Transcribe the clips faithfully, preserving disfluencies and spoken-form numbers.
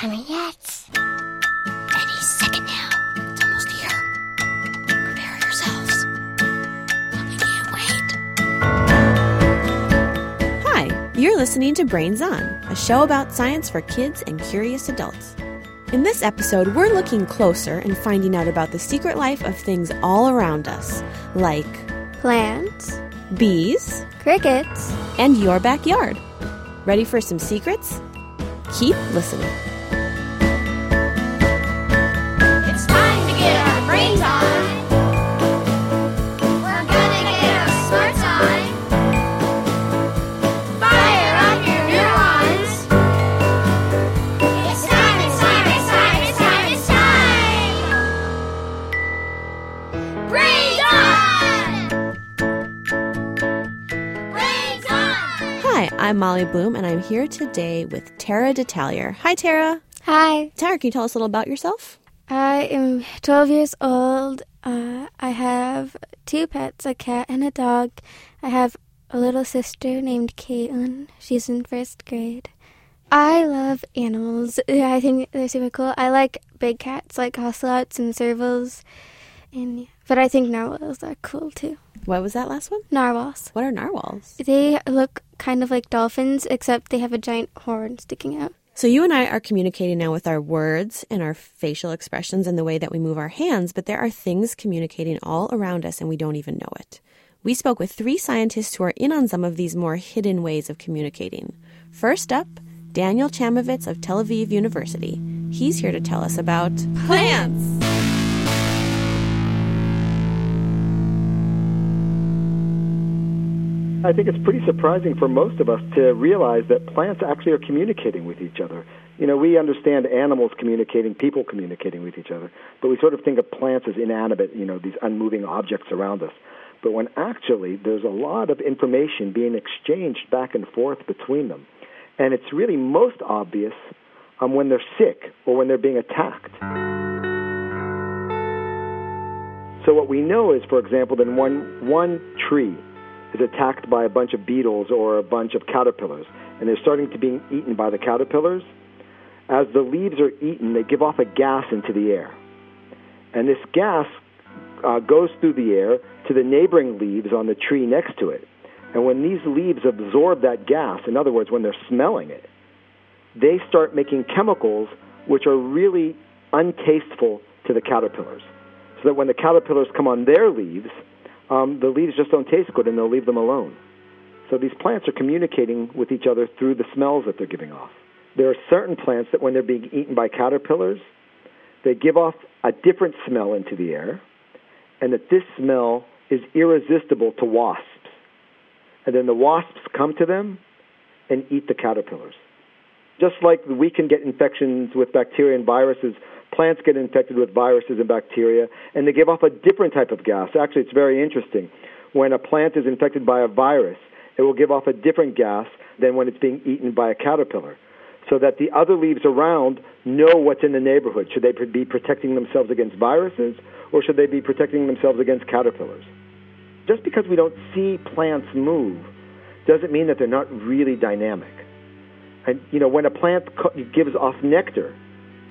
coming yet. Any second now. It's almost here. Prepare yourselves. We can't wait. Hi, you're listening to Brains On, a show about science for kids and curious adults. In this episode, we're looking closer and finding out about the secret life of things all around us, like plants, bees, crickets, and your backyard. Ready for some secrets? Keep listening. It's time to get our brains on. We're gonna get our smarts on. Fire up your neurons. It's time, it's time, it's time, it's time, it's time. Brains on! Brains on! Hi, I'm Molly Bloom, and I'm here today with Tara Detallier. Hi, Tara. Hi. Tara, can you tell us a little about yourself? I am twelve years old. Uh, I have two pets, a cat and a dog. I have a little sister named Caitlin. She's in first grade. I love animals. Yeah, I think they're super cool. I like big cats, like ocelots and servals. And, yeah. But I think narwhals are cool, too. What was that last one? Narwhals. What are narwhals? They look kind of like dolphins, except they have a giant horn sticking out. So you and I are communicating now with our words and our facial expressions and the way that we move our hands, but there are things communicating all around us and we don't even know it. We spoke with three scientists who are in on some of these more hidden ways of communicating. First up, Daniel Chamovitz of Tel Aviv University. He's here to tell us about plants. I think it's pretty surprising for most of us to realize that plants actually are communicating with each other. You know, we understand animals communicating, people communicating with each other, but we sort of think of plants as inanimate, you know, these unmoving objects around us. But when actually there's a lot of information being exchanged back and forth between them. And it's really most obvious um, when they're sick or when they're being attacked. So what we know is, for example, that one, one tree is attacked by a bunch of beetles or a bunch of caterpillars, and they're starting to be eaten by the caterpillars. As the leaves are eaten, they give off a gas into the air. And this gas uh, goes through the air to the neighboring leaves on the tree next to it. And when these leaves absorb that gas, in other words, when they're smelling it, they start making chemicals which are really untasteful to the caterpillars. So that when the caterpillars come on their leaves, Um, the leaves just don't taste good, and they'll leave them alone. So these plants are communicating with each other through the smells that they're giving off. There are certain plants that when they're being eaten by caterpillars, they give off a different smell into the air, and that this smell is irresistible to wasps. And then the wasps come to them and eat the caterpillars. Just like we can get infections with bacteria and viruses, plants get infected with viruses and bacteria, and they give off a different type of gas. Actually, it's very interesting. When a plant is infected by a virus, it will give off a different gas than when it's being eaten by a caterpillar, so that the other leaves around know what's in the neighborhood. Should they be protecting themselves against viruses, or should they be protecting themselves against caterpillars? Just because we don't see plants move doesn't mean that they're not really dynamic. And, you know, when a plant gives off nectar,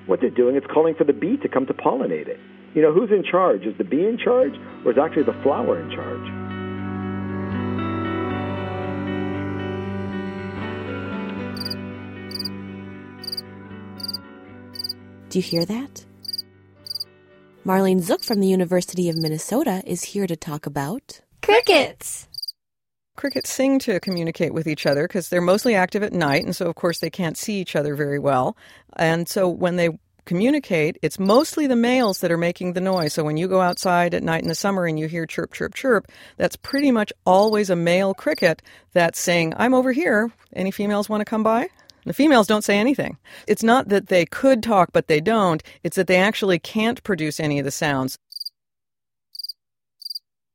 what they're doing, it's calling for the bee to come to pollinate it. You know, who's in charge? Is the bee in charge, or is actually the flower in charge? Do you hear that? Marlene Zook from the University of Minnesota is here to talk about crickets. Crickets sing to communicate with each other because they're mostly active at night, and so, of course, they can't see each other very well. And so when they communicate, it's mostly the males that are making the noise. So when you go outside at night in the summer and you hear chirp, chirp, chirp, that's pretty much always a male cricket that's saying, "I'm over here. Any females want to come by?" The females don't say anything. It's not that they could talk, but they don't. It's that they actually can't produce any of the sounds.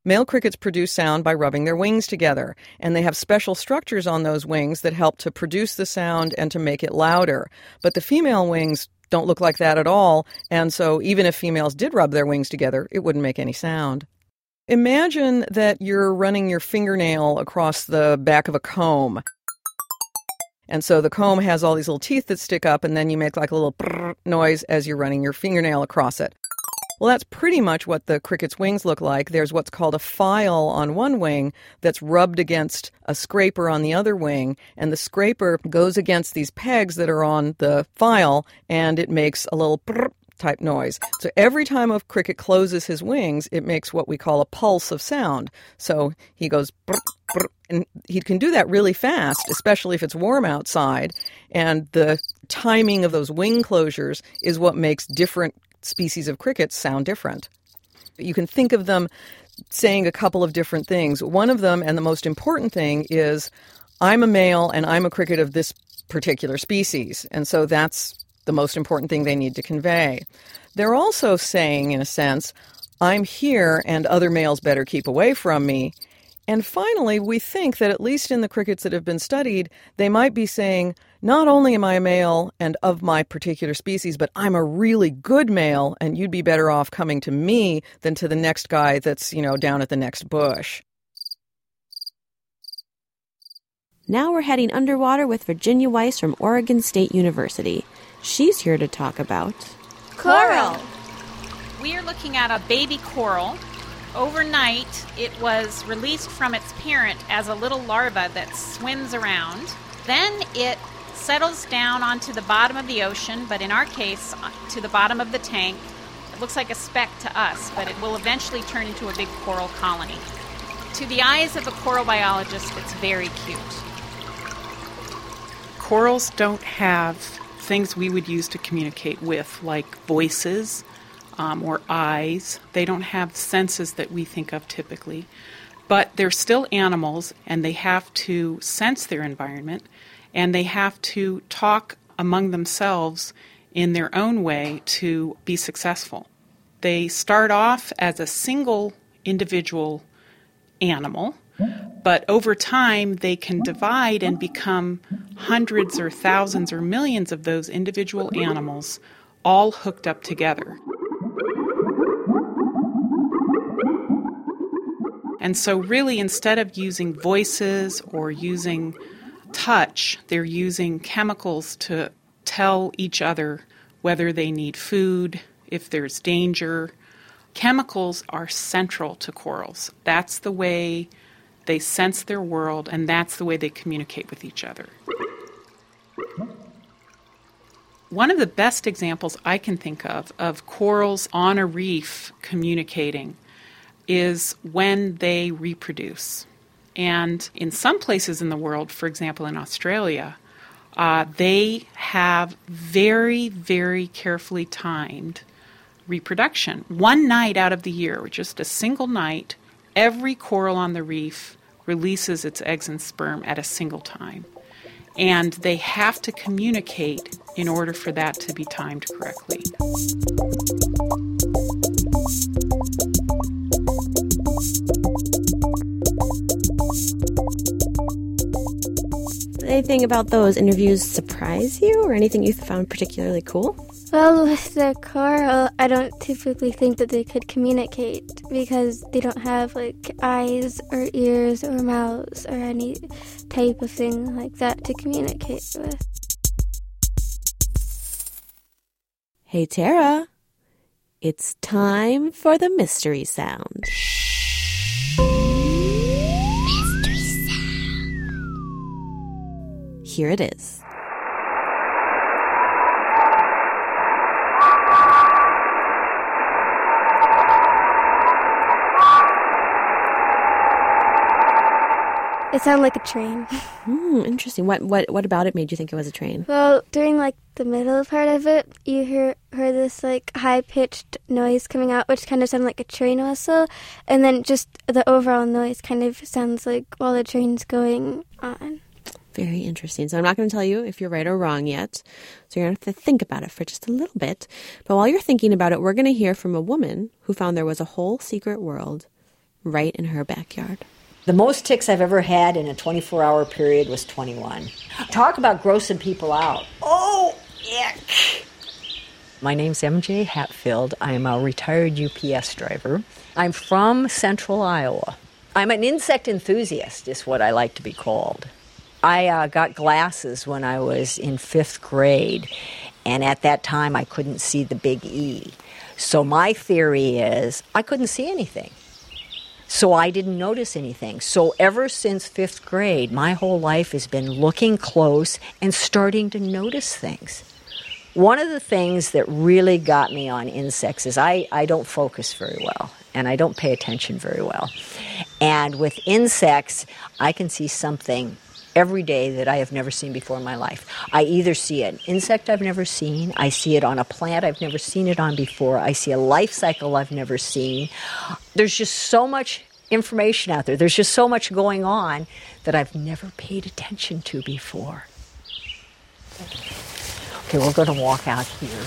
Male crickets produce sound by rubbing their wings together, and they have special structures on those wings that help to produce the sound and to make it louder. But the female wings don't look like that at all, and so even if females did rub their wings together, it wouldn't make any sound. Imagine that you're running your fingernail across the back of a comb. And so the comb has all these little teeth that stick up, and then you make like a little noise as you're running your fingernail across it. Well, that's pretty much what the cricket's wings look like. There's what's called a file on one wing that's rubbed against a scraper on the other wing, and the scraper goes against these pegs that are on the file, and it makes a little prrr type noise. So every time a cricket closes his wings, it makes what we call a pulse of sound. So he goes brr, brr, and he can do that really fast, especially if it's warm outside. And the timing of those wing closures is what makes different species of crickets sound different. You can think of them saying a couple of different things. One of them, and the most important thing, is I'm a male and I'm a cricket of this particular species. And so that's the most important thing they need to convey. They're also saying, in a sense, I'm here and other males better keep away from me. And finally, we think that at least in the crickets that have been studied, they might be saying, not only am I a male and of my particular species, but I'm a really good male and you'd be better off coming to me than to the next guy that's, you know, down at the next bush. Now we're heading underwater with Virginia Weiss from Oregon State University. She's here to talk about coral. We are looking at a baby coral. Overnight, it was released from its parent as a little larva that swims around. Then it settles down onto the bottom of the ocean, but in our case, to the bottom of the tank. It looks like a speck to us, but it will eventually turn into a big coral colony. To the eyes of a coral biologist, it's very cute. Corals don't have things we would use to communicate with, like voices um, or eyes. They don't have senses that we think of typically, but they're still animals, and they have to sense their environment, and they have to talk among themselves in their own way to be successful. They start off as a single individual animal, but over time, they can divide and become hundreds or thousands or millions of those individual animals all hooked up together. And so really, instead of using voices or using touch, they're using chemicals to tell each other whether they need food, if there's danger. Chemicals are central to corals. That's the way they sense their world, and that's the way they communicate with each other. One of the best examples I can think of of corals on a reef communicating is when they reproduce. And in some places in the world, for example in Australia, uh, they have very, very carefully timed reproduction. One night out of the year, or just a single night, every coral on the reef releases its eggs and sperm at a single time. And they have to communicate in order for that to be timed correctly. Did anything about those interviews surprise you, or anything you found particularly cool? Well, with the coral, I don't typically think that they could communicate because they don't have, like, eyes or ears or mouths or any type of thing like that to communicate with. Hey, Tara. It's time for the mystery sound. Mystery sound. Here it is. It sounded like a train. Hmm, interesting. What what what about it made you think it was a train? Well, during like the middle part of it, you hear heard this like high-pitched noise coming out, which kind of sounded like a train whistle, and then just the overall noise kind of sounds like while the train's going on. Very interesting. So I'm not going to tell you if you're right or wrong yet. So you're going to have to think about it for just a little bit. But while you're thinking about it, we're going to hear from a woman who found there was a whole secret world right in her backyard. The most ticks I've ever had in a twenty-four hour period was twenty-one. Talk about grossing people out. Oh, ick. My name's M J Hatfield. I'm a retired U P S driver. I'm from central Iowa. I'm an insect enthusiast, is what I like to be called. I uh, got glasses when I was in fifth grade, and at that time I couldn't see the big E. So my theory is I couldn't see anything. So I didn't notice anything. So ever since fifth grade, my whole life has been looking close and starting to notice things. One of the things that really got me on insects is I, I don't focus very well, and I don't pay attention very well. And with insects, I can see something every day that I have never seen before in my life. I either see an insect I've never seen, I see it on a plant I've never seen it on before, I see a life cycle I've never seen. There's just so much information out there. There's just so much going on that I've never paid attention to before. Okay, we're going to walk out here.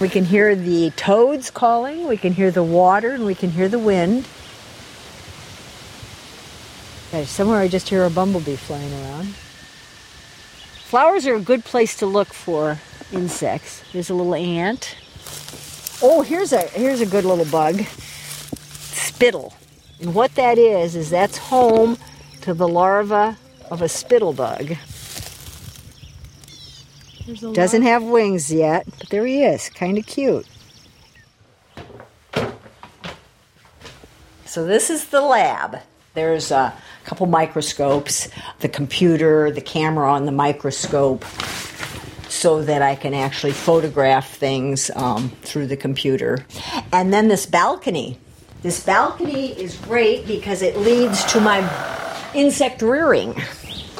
We can hear the toads calling, we can hear the water, and we can hear the wind. Okay, somewhere I just hear a bumblebee flying around. Flowers are a good place to look for insects. There's a little ant. Oh, here's a here's a good little bug. Spittle. And what that is, is that's home to the larva of a spittle bug. Doesn't have wings yet, but there he is, kind of cute. So this is the lab. There's a couple microscopes, the computer, the camera on the microscope, so that I can actually photograph things um, through the computer. And then this balcony. This balcony is great because it leads to my insect rearing.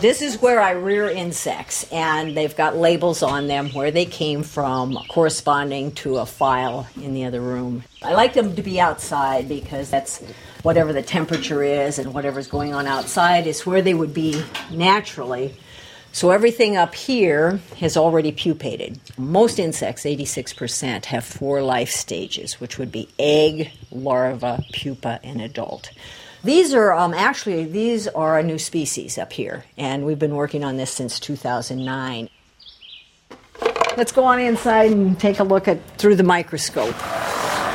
This is where I rear insects, and they've got labels on them where they came from, corresponding to a file in the other room. I like them to be outside because that's whatever the temperature is and whatever's going on outside is where they would be naturally. So everything up here has already pupated. Most insects, eighty-six percent, have four life stages, which would be egg, larva, pupa, and adult. These are um, actually, these are a new species up here, and we've been working on this since two thousand nine. Let's go on inside and take a look at through the microscope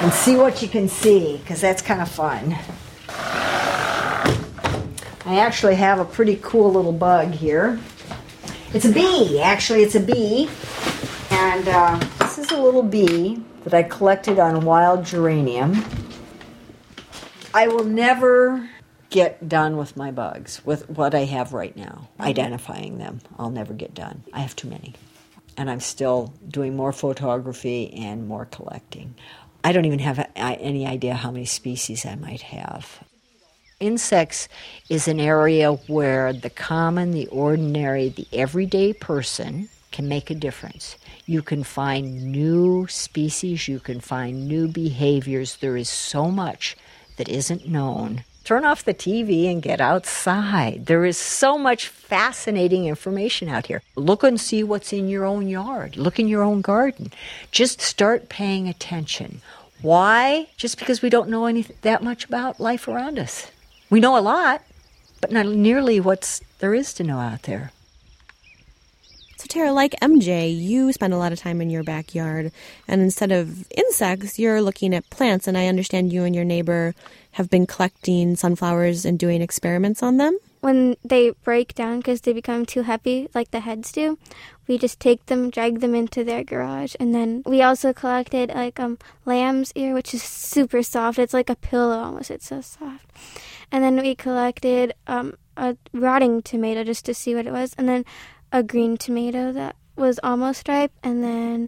and see what you can see, because that's kind of fun. I actually have a pretty cool little bug here. It's a bee, actually, it's a bee, and uh, this is a little bee that I collected on wild geranium. I will never get done with my bugs, with what I have right now, identifying them. I'll never get done. I have too many. And I'm still doing more photography and more collecting. I don't even have any idea how many species I might have. Insects is an area where the common, the ordinary, the everyday person can make a difference. You can find new species. You can find new behaviors. There is so much that isn't known. Turn off the T V and get outside. There is so much fascinating information out here. Look and see what's in your own yard. Look in your own garden. Just start paying attention. Why? Just because we don't know anything that much about life around us. We know a lot, but not nearly what there is to know out there. So Tara, like M J, you spend a lot of time in your backyard, and instead of insects, you're looking at plants, and I understand you and your neighbor have been collecting sunflowers and doing experiments on them? When they break down because they become too heavy, like the heads do, we just take them, drag them into their garage, and then we also collected like um, lamb's ear, which is super soft. It's like a pillow almost. It's so soft. And then we collected um, a rotting tomato just to see what it was, and then a green tomato that was almost ripe, and then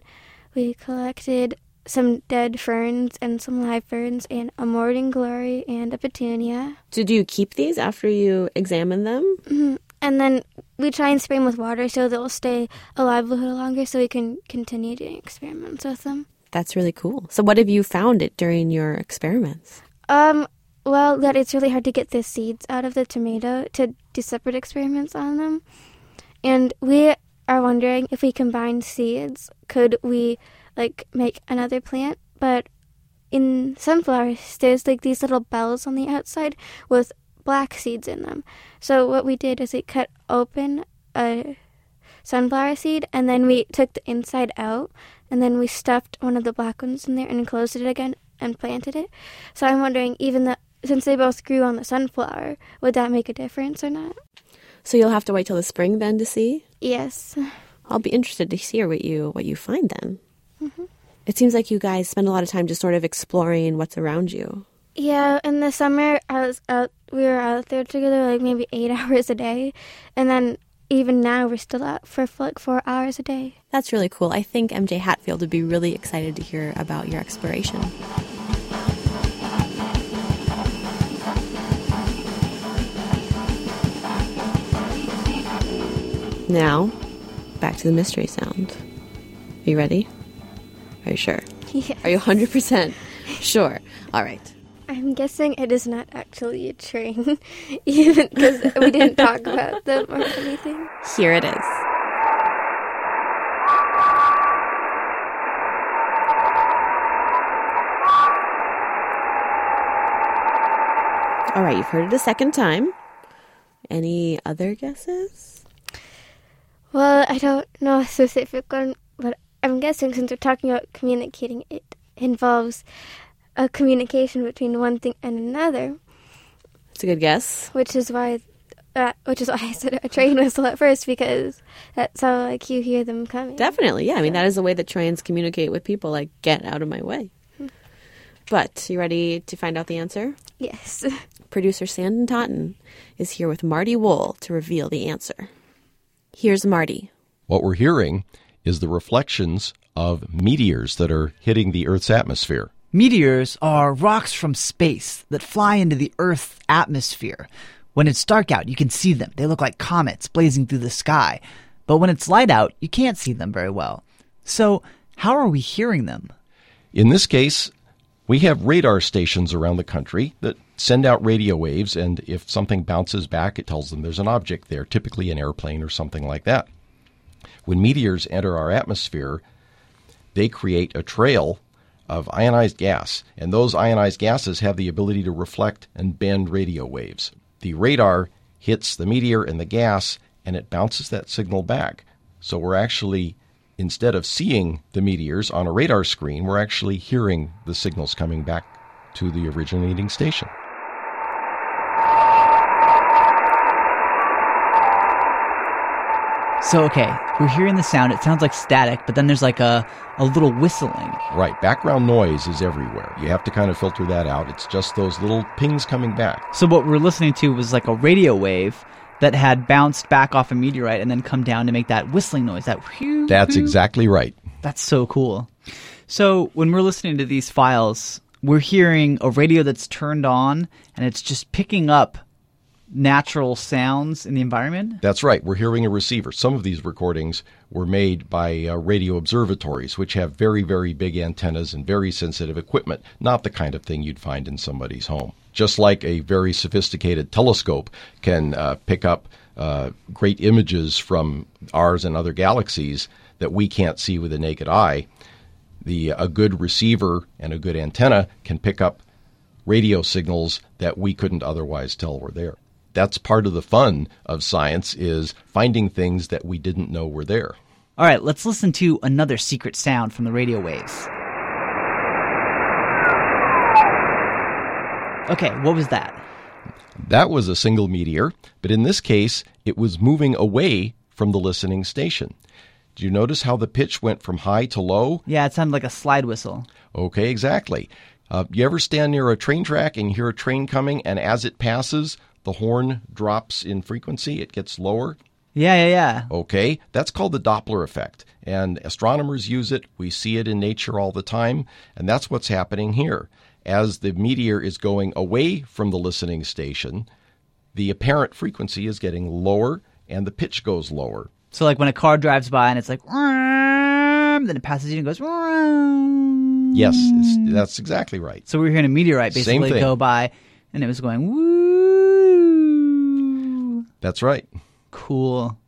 we collected some dead ferns and some live ferns and a morning glory and a petunia. Did you keep these after you examine them? Mm-hmm. And then we try and spray them with water so they'll stay alive a little longer so we can continue doing experiments with them. That's really cool. So what have you found it during your experiments? Um, well, that it's really hard to get the seeds out of the tomato to do separate experiments on them. And we are wondering if we combine seeds, could we, like, make another plant? But in sunflowers, there's, like, these little bells on the outside with black seeds in them. So what we did is we cut open a sunflower seed, and then we took the inside out, and then we stuffed one of the black ones in there and closed it again and planted it. So I'm wondering, even the, since they both grew on the sunflower, would that make a difference or not? So you'll have to wait till the spring then to see? Yes. I'll be interested to hear what you what you find then. Mm-hmm. It seems like you guys spend a lot of time just sort of exploring what's around you. Yeah, in the summer, I was out, we were out there together like maybe eight hours a day. And then even now, we're still out for like four hours a day. That's really cool. I think M J Hatfield would be really excited to hear about your exploration. Now, back to the mystery sound. Are you ready? Are you sure? Yes. Are you one hundred percent sure? All right. I'm guessing it is not actually a train, even because we didn't talk about them or anything. Here it is. All right, you've heard it a second time. Any other guesses? Well, I don't know a specific one, but I'm guessing since we're talking about communicating, it involves a communication between one thing and another. That's a good guess. Which is why, uh, which is why I said a train whistle at first, because that's how like you hear them coming. Definitely, yeah. I mean, that is the way that trains communicate with people. Like, get out of my way. Hmm. But you ready to find out the answer? Yes. Producer Sandin Tatin is here with Marty Wohl to reveal the answer. Here's Marty. What we're hearing is the reflections of meteors that are hitting the Earth's atmosphere. Meteors are rocks from space that fly into the Earth's atmosphere. When it's dark out, you can see them. They look like comets blazing through the sky. But when it's light out, you can't see them very well. So how are we hearing them? In this case, we have radar stations around the country that send out radio waves, and if something bounces back, it tells them there's an object there, typically an airplane or something like that. When meteors enter our atmosphere, they create a trail of ionized gas, and those ionized gases have the ability to reflect and bend radio waves. The radar hits the meteor and the gas, and it bounces that signal back. So we're actually, instead of seeing the meteors on a radar screen, we're actually hearing the signals coming back to the originating station. So, okay, we're hearing the sound. It sounds like static, but then there's like a, a little whistling. Right. Background noise is everywhere. You have to kind of filter that out. It's just those little pings coming back. So what we're listening to was like a radio wave that had bounced back off a meteorite and then come down to make that whistling noise. That whew, That's whew. Exactly right. That's so cool. So when we're listening to these files, we're hearing a radio that's turned on, and it's just picking up natural sounds in the environment? That's right. We're hearing a receiver. Some of these recordings were made by uh, radio observatories, which have very, very big antennas and very sensitive equipment, not the kind of thing you'd find in somebody's home. Just like a very sophisticated telescope can uh, pick up uh, great images from ours and other galaxies that we can't see with the naked eye, the a good receiver and a good antenna can pick up radio signals that we couldn't otherwise tell were there. That's part of the fun of science, is finding things that we didn't know were there. All right, let's listen to another secret sound from the radio waves. Okay, what was that? That was a single meteor, but in this case, it was moving away from the listening station. Do you notice how the pitch went from high to low? Yeah, it sounded like a slide whistle. Okay, exactly. Uh, you ever stand near a train track and you hear a train coming, and as it passes, the horn drops in frequency, it gets lower? Yeah, yeah, yeah. Okay, that's called the Doppler effect, and astronomers use it. We see it in nature all the time, and that's what's happening here. As the meteor is going away from the listening station, the apparent frequency is getting lower, and the pitch goes lower. So like when a car drives by and it's like, then it passes you and goes, yes, it's, that's exactly right. So we're hearing a meteorite basically go by, and it was going, woo. That's right. Cool.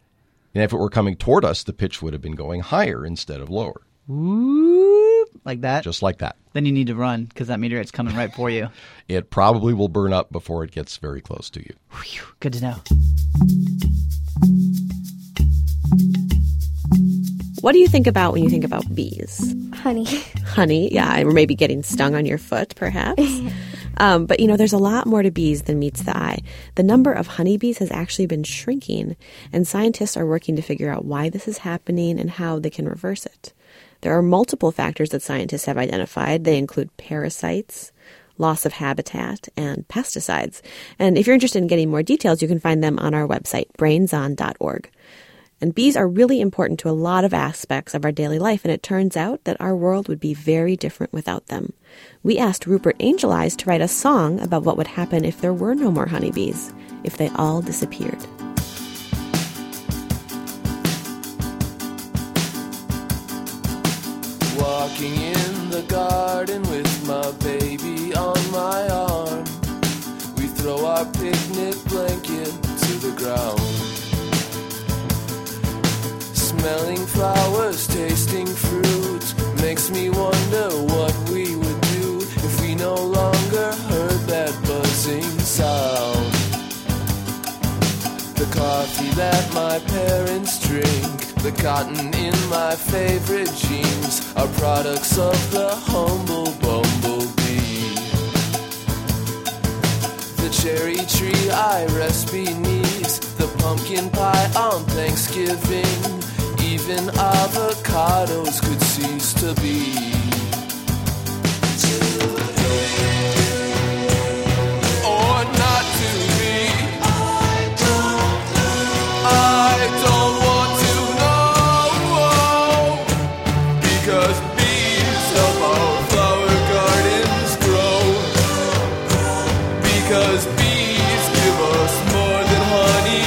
And if it were coming toward us, the pitch would have been going higher instead of lower. Whoop, like that? Just like that. Then you need to run, because that meteorite's coming right for you. It probably will burn up before it gets very close to you. Whew, good to know. What do you think about when you think about bees? Honey. Honey, yeah. Or maybe getting stung on your foot, perhaps. Um, but, you know, there's a lot more to bees than meets the eye. The number of honeybees has actually been shrinking, and scientists are working to figure out why this is happening and how they can reverse it. There are multiple factors that scientists have identified. They include parasites, loss of habitat, and pesticides. And if you're interested in getting more details, you can find them on our website, brains on dot org. And bees are really important to a lot of aspects of our daily life, and it turns out that our world would be very different without them. We asked Rupert Angelides to write a song about what would happen if there were no more honeybees, if they all disappeared. Walking in the garden with my baby on my arm, we throw our picnic blanket to the ground. Smelling flowers, tasting fruit, makes me wonder what we would do if we no longer heard that buzzing sound. The coffee that my parents drink, the cotton in my favorite jeans, are products of the humble bumblebee. The cherry tree I rest beneath, the pumpkin pie on Thanksgiving, even avocados could cease to be. Or not to be. I don't know. I don't want to know. Because bees help our flower gardens grow. Because bees give us more than honeycomb.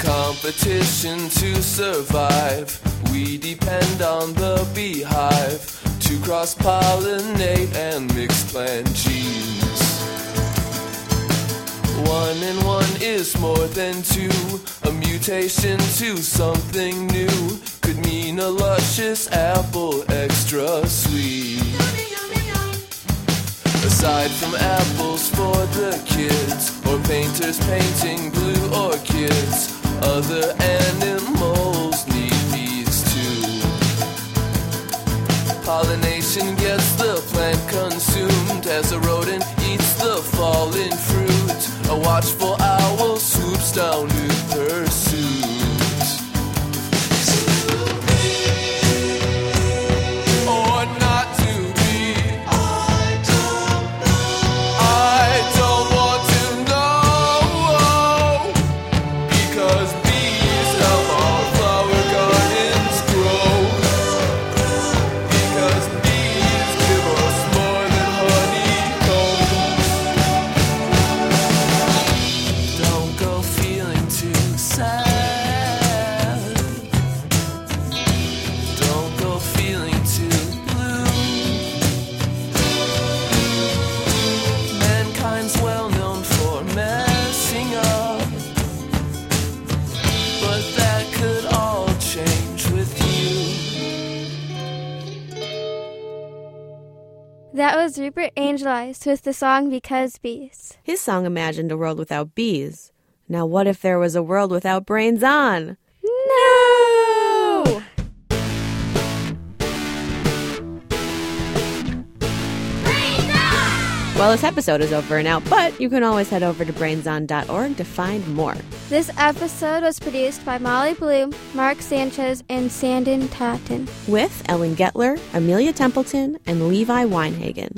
Competition to survive, we depend on the beehive to cross-pollinate and mix plant genes. One and one is more than two. A mutation to something new could mean a luscious apple extra sweet. Aside from apples for the kids, or painters painting blue orchids, other animals need bees too. Pollination gets the plant consumed as a rodent eats the fallen fruit. A watchful owl swoops down to pursue. That was Rupert Angelides with the song Because Bees. His song imagined a world without bees. Now what if there was a world without Brains On? No! Brains On! Well, this episode is over and out, but you can always head over to brains on dot org to find more. This episode was produced by Molly Bloom, Mark Sanchez, and Sandin Tatin, with Ellen Gettler, Amelia Templeton, and Levi Weinhagen.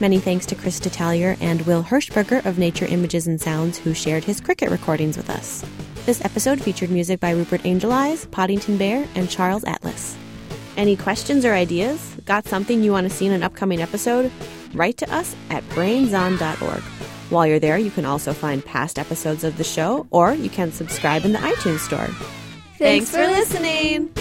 Many thanks to Chris Detallier and Will Hirschberger of Nature Images and Sounds, who shared his cricket recordings with us. This episode featured music by Rupert Angelides, Pottington Bear, and Charles Atlas. Any questions or ideas? Got something you want to see in an upcoming episode? Write to us at brains on dot org. While you're there, you can also find past episodes of the show, or you can subscribe in the iTunes store. Thanks for listening!